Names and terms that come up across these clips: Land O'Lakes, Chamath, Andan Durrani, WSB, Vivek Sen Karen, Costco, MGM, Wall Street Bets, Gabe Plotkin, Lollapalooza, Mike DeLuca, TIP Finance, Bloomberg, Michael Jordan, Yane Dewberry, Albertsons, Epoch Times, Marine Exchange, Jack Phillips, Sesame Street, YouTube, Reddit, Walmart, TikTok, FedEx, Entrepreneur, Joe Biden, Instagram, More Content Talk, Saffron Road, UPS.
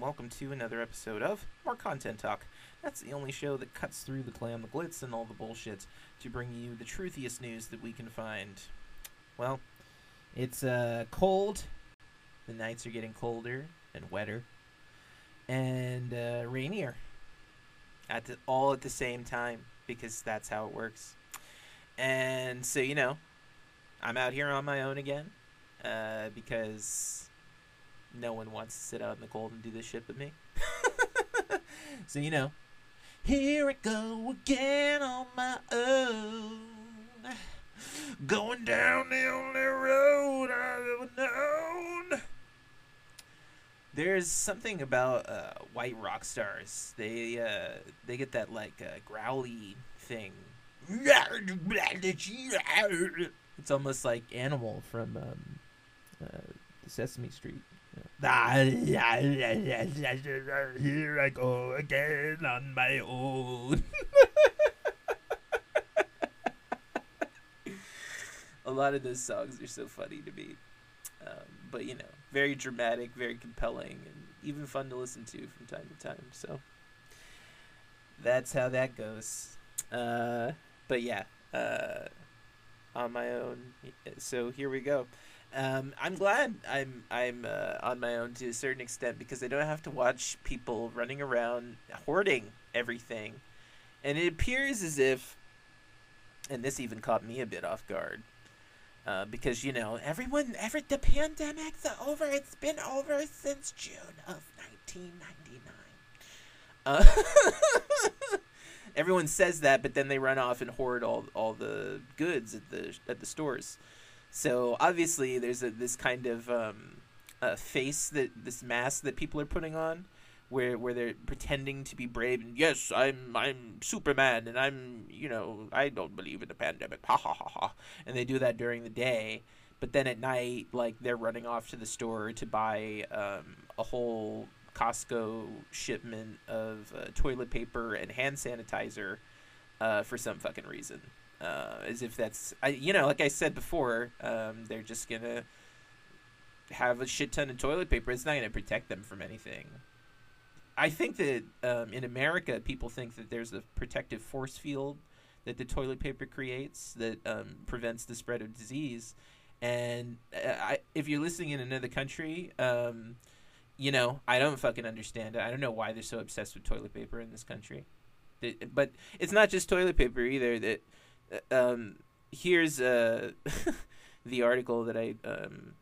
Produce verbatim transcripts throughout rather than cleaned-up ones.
and welcome to another episode of More Content Talk. That's the only show that cuts through the glam, the glitz, and all the bullshit to bring you the truthiest news that we can find. Well, it's uh, cold. The nights are getting colder and wetter. And uh, rainier. At the, all at the same time, because that's how it works. And so, you know, I'm out here on my own again, uh, because no one wants to sit out in the cold and do this shit but me. So, you know, here I go again on my own, going down the only road I've ever known. There's something about uh, white rock stars. They uh, they get that, like, uh, growly thing. It's almost like Animal from um, uh, Sesame Street. Here I go again on my own. A lot of those songs are so funny to me. Um, but, you know, very dramatic, very compelling, and even fun to listen to from time to time. So that's how that goes. Uh, but, yeah, uh, on my own. So here we go. Um, I'm glad I'm I'm uh, on my own to a certain extent because I don't have to watch people running around hoarding everything. And it appears as if, and this even caught me a bit off guard, uh, because, you know, everyone, every, the pandemic's over. It's been over since June of nineteen ninety-nine. Uh, everyone says that, but then they run off and hoard all all the goods at the at the stores. So obviously there's a, this kind of um, a face that this mask that people are putting on, where where they're pretending to be brave and yes I'm I'm Superman and I'm you know I don't believe in the pandemic, ha ha ha ha, and they do that during the day, but then at night, like, they're running off to the store to buy um, a whole Costco shipment of uh, toilet paper and hand sanitizer uh, for some fucking reason. Uh, as if that's, I, you know, like I said before, um, they're just going to have a shit ton of toilet paper. It's not going to protect them from anything. I think that um, in America, people think that there's a protective force field that the toilet paper creates that um, prevents the spread of disease. And I, if you're listening in another country, um, you know, I don't fucking understand it. I don't know why they're so obsessed with toilet paper in this country. But it's not just toilet paper either that... Um, here's uh, the article that I um,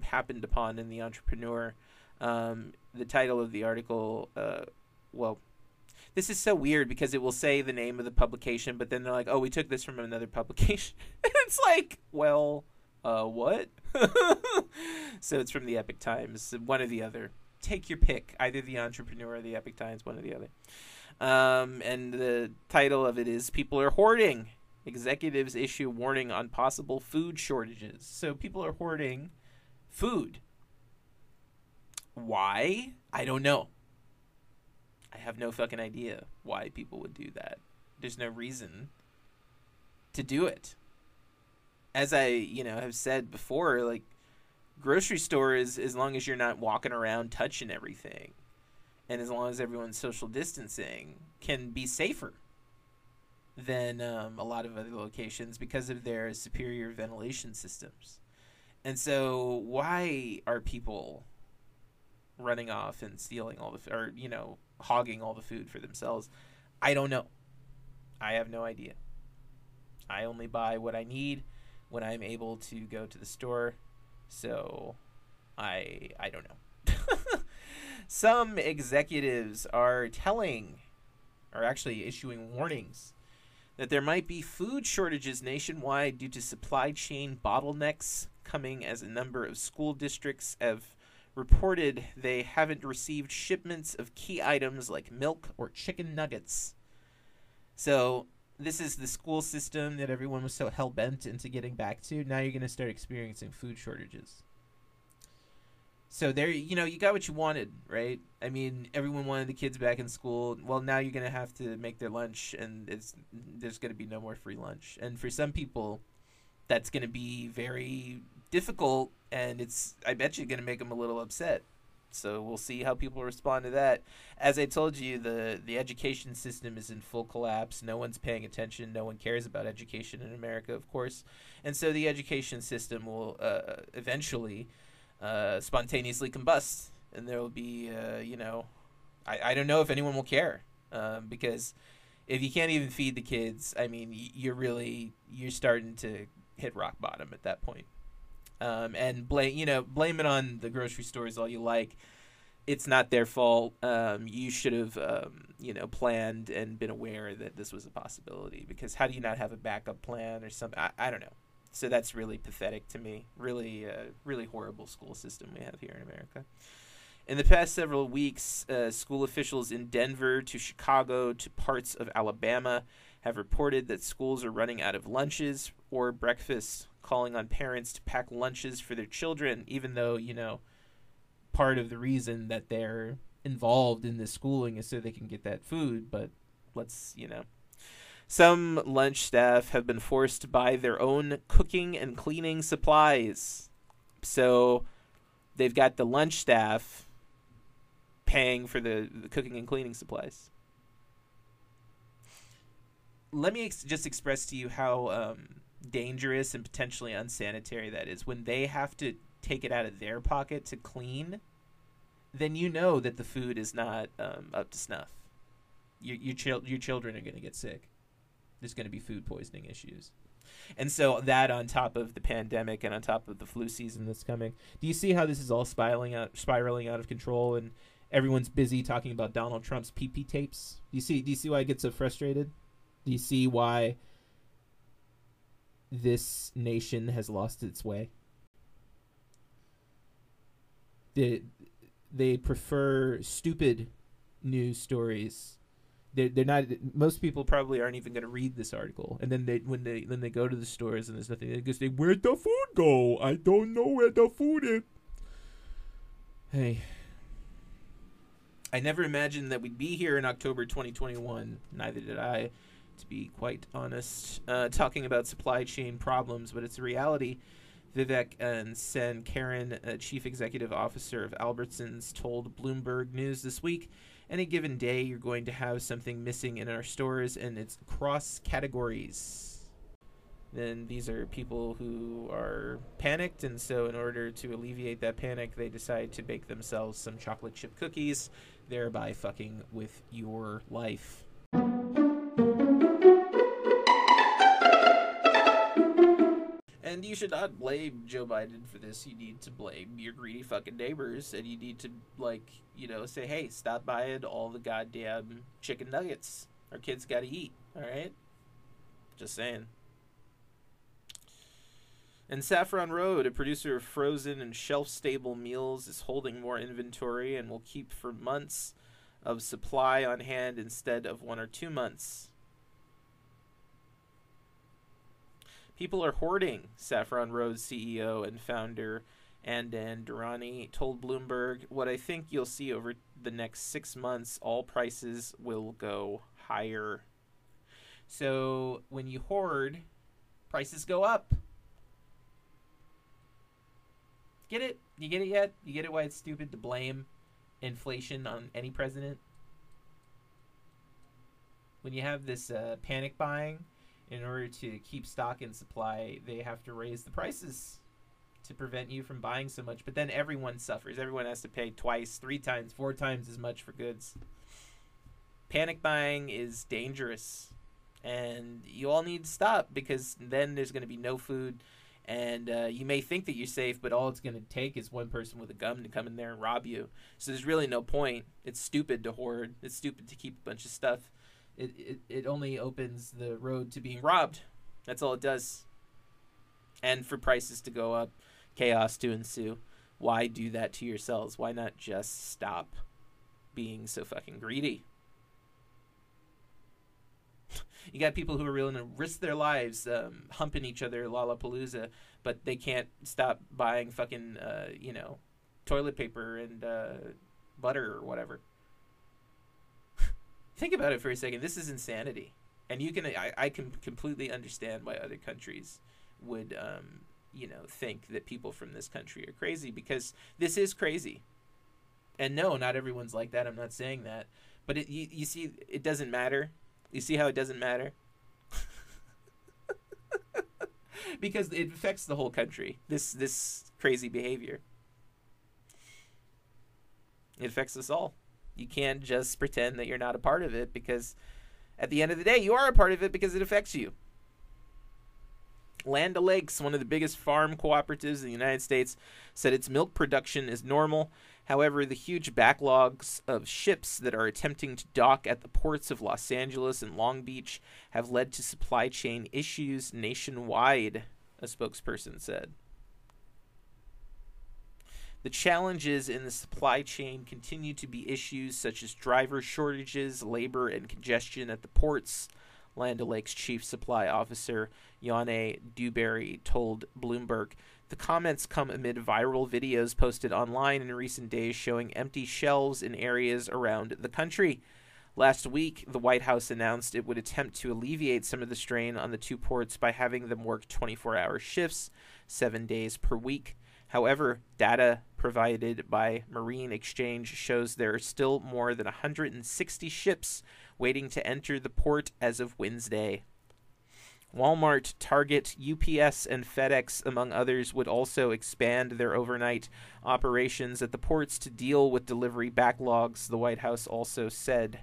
happened upon in the Entrepreneur. Um, the title of the article, uh, well, this is so weird because it will say the name of the publication, but then they're like, oh, we took this from another publication. And it's like, well, uh, what? So it's from the Epoch Times, one or the other. Take your pick, either the Entrepreneur or the Epoch Times, one or the other. Um, and the title of it is People Are Hoarding. Executives issue warning on possible food shortages. So people are hoarding food. Why? I don't know. I have no fucking idea why people would do that. There's no reason to do it. As I, you know, have said before, like, grocery stores, as long as you're not walking around touching everything, and as long as everyone's social distancing, can be safer than um, a lot of other locations because of their superior ventilation systems. And so why are people running off and stealing all the, or, you know, hogging all the food for themselves? I don't know. I have no idea. I only buy what I need when I'm able to go to the store. So I, I don't know. Some executives are telling, or actually issuing warnings, that there might be food shortages nationwide due to supply chain bottlenecks, coming as a number of school districts have reported they haven't received shipments of key items like milk or chicken nuggets. So this is the school system that everyone was so hell-bent into getting back to. Now you're going to start experiencing food shortages. So there, you know, you got what you wanted, right? I mean, everyone wanted the kids back in school. Well, now you're going to have to make their lunch, and it's there's going to be no more free lunch. And for some people, that's going to be very difficult, and it's, I bet you, going to make them a little upset. So we'll see how people respond to that. As I told you, the, the education system is in full collapse. No one's paying attention. No one cares about education in America, of course. And so the education system will uh, eventually uh, spontaneously combust. And there will be, uh, you know, I, I don't know if anyone will care um, because if you can't even feed the kids, I mean, you're really, you're starting to hit rock bottom at that point. Um, and blame, you know, blame it on the grocery stores all you like. It's not their fault. Um, you should have, um, you know, planned and been aware that this was a possibility, because how do you not have a backup plan or something? I, I don't know. So that's really pathetic to me. Really, uh, really horrible school system we have here in America. In the past several weeks, uh, school officials in Denver to Chicago to parts of Alabama have reported that schools are running out of lunches or breakfasts, calling on parents to pack lunches for their children, even though, you know, part of the reason that they're involved in this schooling is so they can get that food. But let's, you know, some lunch staff have been forced to buy their own cooking and cleaning supplies. So they've got the lunch staff paying for the, the cooking and cleaning supplies. Let me ex- just express to you how, um, dangerous and potentially unsanitary that is. When they have to take it out of their pocket to clean, then you know that the food is not um, up to snuff. Your your, chil- your children are going to get sick. There's going to be food poisoning issues. And so that, on top of the pandemic and on top of the flu season that's coming, do you see how this is all spiraling out, spiraling out of control? And everyone's busy talking about Donald Trump's pee-pee tapes. Do you see? Do you see why I get so frustrated? Do you see why this nation has lost its way? They, they prefer stupid news stories. They're, they're not. Most people probably aren't even going to read this article. And then they, when they, when they go to the stores and there's nothing, they just say, "Where'd the food go? I don't know where the food is." Hey, I never imagined that we'd be here in October twenty twenty-one. Neither did I, to be quite honest, uh, talking about supply chain problems, but it's a reality. Vivek Sen Karen, uh, chief executive officer of Albertsons, told Bloomberg News this week, "Any given day, you're going to have something missing in our stores, and it's across categories." Then these are people who are panicked, and so in order to alleviate that panic, they decide to bake themselves some chocolate chip cookies, thereby fucking with your life. And you should not blame Joe Biden for this. You need to blame your greedy fucking neighbors, and you need to, like, you know, say, hey, stop buying all the goddamn chicken nuggets. Our kids gotta eat, all right? Just saying. And Saffron Road, a producer of frozen and shelf-stable meals, is holding more inventory and will keep for months of supply on hand instead of one or two months. People are hoarding, Saffron Road C E O and founder Andan Durrani told Bloomberg. "What I think you'll see over the next six months, all prices will go higher." So when you hoard, prices go up. Get it? You get it yet? You get it why it's stupid to blame inflation on any president? When you have this uh, panic buying, in order to keep stock in supply, they have to raise the prices to prevent you from buying so much. But then everyone suffers. Everyone has to pay twice, three times, four times as much for goods. Panic buying is dangerous. And you all need to stop, because then there's going to be no food. And uh, you may think that you're safe, but all it's going to take is one person with a gun to come in there and rob you. So there's really no point. It's stupid to hoard. It's stupid to keep a bunch of stuff. It, it it only opens the road to being robbed. That's all it does. And for prices to go up, chaos to ensue. Why do that to yourselves? Why not just stop being so fucking greedy? You got people who are willing to risk their lives um, humping each other Lollapalooza, but they can't stop buying fucking, uh, you know, toilet paper and uh, butter or whatever. Think about it for a second. This is insanity. And you can, I, I can completely understand why other countries would, um, you know, think that people from this country are crazy, because this is crazy. And no, not everyone's like that. I'm not saying that. But it, you, you see, it doesn't matter. You see how it doesn't matter? Because it affects the whole country, this this crazy behavior. It affects us all. You can't just pretend that you're not a part of it, because at the end of the day, you are a part of it because it affects you. Land O'Lakes, one of the biggest farm cooperatives in the United States, said its milk production is normal. However, the huge backlogs of ships that are attempting to dock at the ports of Los Angeles and Long Beach have led to supply chain issues nationwide, a spokesperson said. The challenges in the supply chain continue to be issues such as driver shortages, labor, and congestion at the ports, Land O'Lakes Chief Supply Officer Yane Dewberry told Bloomberg. The comments come amid viral videos posted online in recent days showing empty shelves in areas around the country. Last week, the White House announced it would attempt to alleviate some of the strain on the two ports by having them work twenty-four hour shifts, seven days per week. However, data provided by Marine Exchange shows there are still more than one hundred sixty ships waiting to enter the port as of Wednesday. Walmart, Target, U P S, and FedEx, among others, would also expand their overnight operations at the ports to deal with delivery backlogs, the White House also said.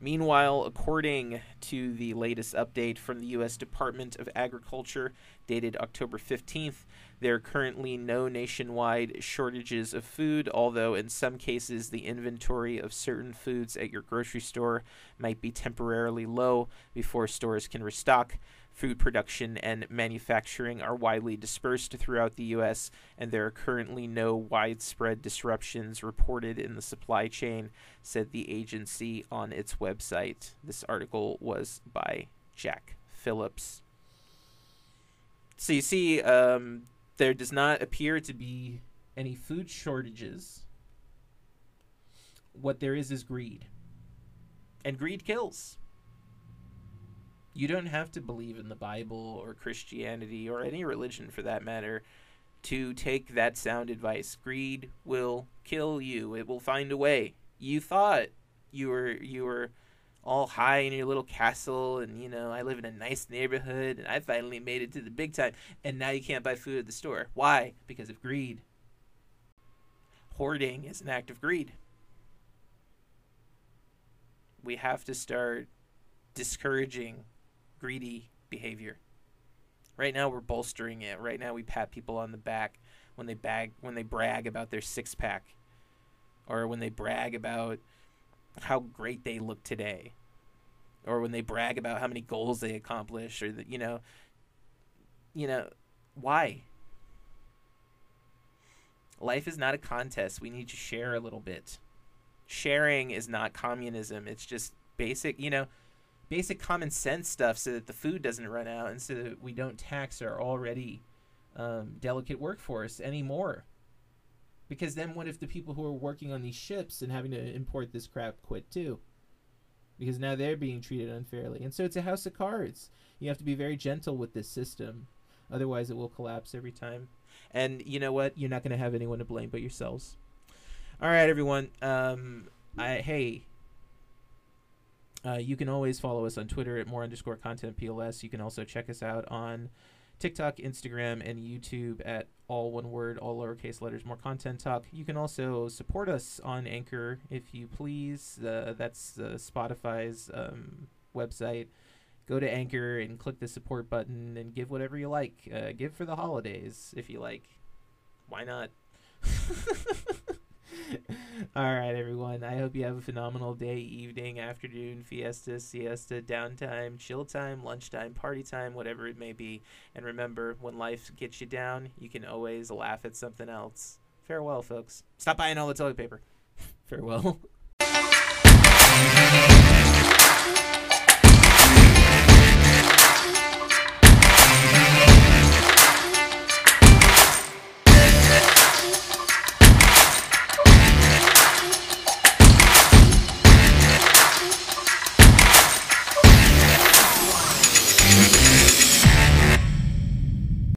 Meanwhile, according to the latest update from the U S Department of Agriculture, dated October fifteenth, there are currently no nationwide shortages of food, although in some cases the inventory of certain foods at your grocery store might be temporarily low before stores can restock. Food production and manufacturing are widely dispersed throughout the U S, and there are currently no widespread disruptions reported in the supply chain, said the agency on its website. This article was by Jack Phillips. So you see, um, there does not appear to be any food shortages. What there is is greed. And greed kills. You don't have to believe in the Bible or Christianity or any religion for that matter to take that sound advice. Greed will kill you. It will find a way. You thought you were you were all high in your little castle and, you know, I live in a nice neighborhood and I finally made it to the big time, and now you can't buy food at the store. Why? Because of greed. Hoarding is an act of greed. We have to start discouraging greedy behavior. Right now we're bolstering it. Right now we pat people on the back when they bag when they brag about their six pack, or when they brag about how great they look today, or when they brag about how many goals they accomplish, or that, you know, you know, why? Life is not a contest. We need to share a little bit. Sharing is not communism. It's just basic, you know, basic common sense stuff, so that the food doesn't run out and so that we don't tax our already um, delicate workforce anymore. Because then what if the people who are working on these ships and having to import this crap quit too? Because now they're being treated unfairly. And so it's a house of cards. You have to be very gentle with this system. Otherwise it will collapse every time. And you know what? You're not going to have anyone to blame but yourselves. All right, everyone. Um, I hey... Uh, you can always follow us on Twitter at more underscore content P L S. You can also check us out on TikTok, Instagram, and YouTube at all one word, all lowercase letters, More Content Talk. You can also support us on Anchor if you please. Uh, that's uh, Spotify's um, website. Go to Anchor and click the support button and give whatever you like. Uh, give for the holidays if you like. Why not? All right, everyone. I hope you have a phenomenal day, evening, afternoon, fiesta, siesta, downtime, chill time, lunchtime, party time, whatever it may be. And remember, when life gets you down, you can always laugh at something else. Farewell, folks. Stop buying all the toilet paper. Farewell.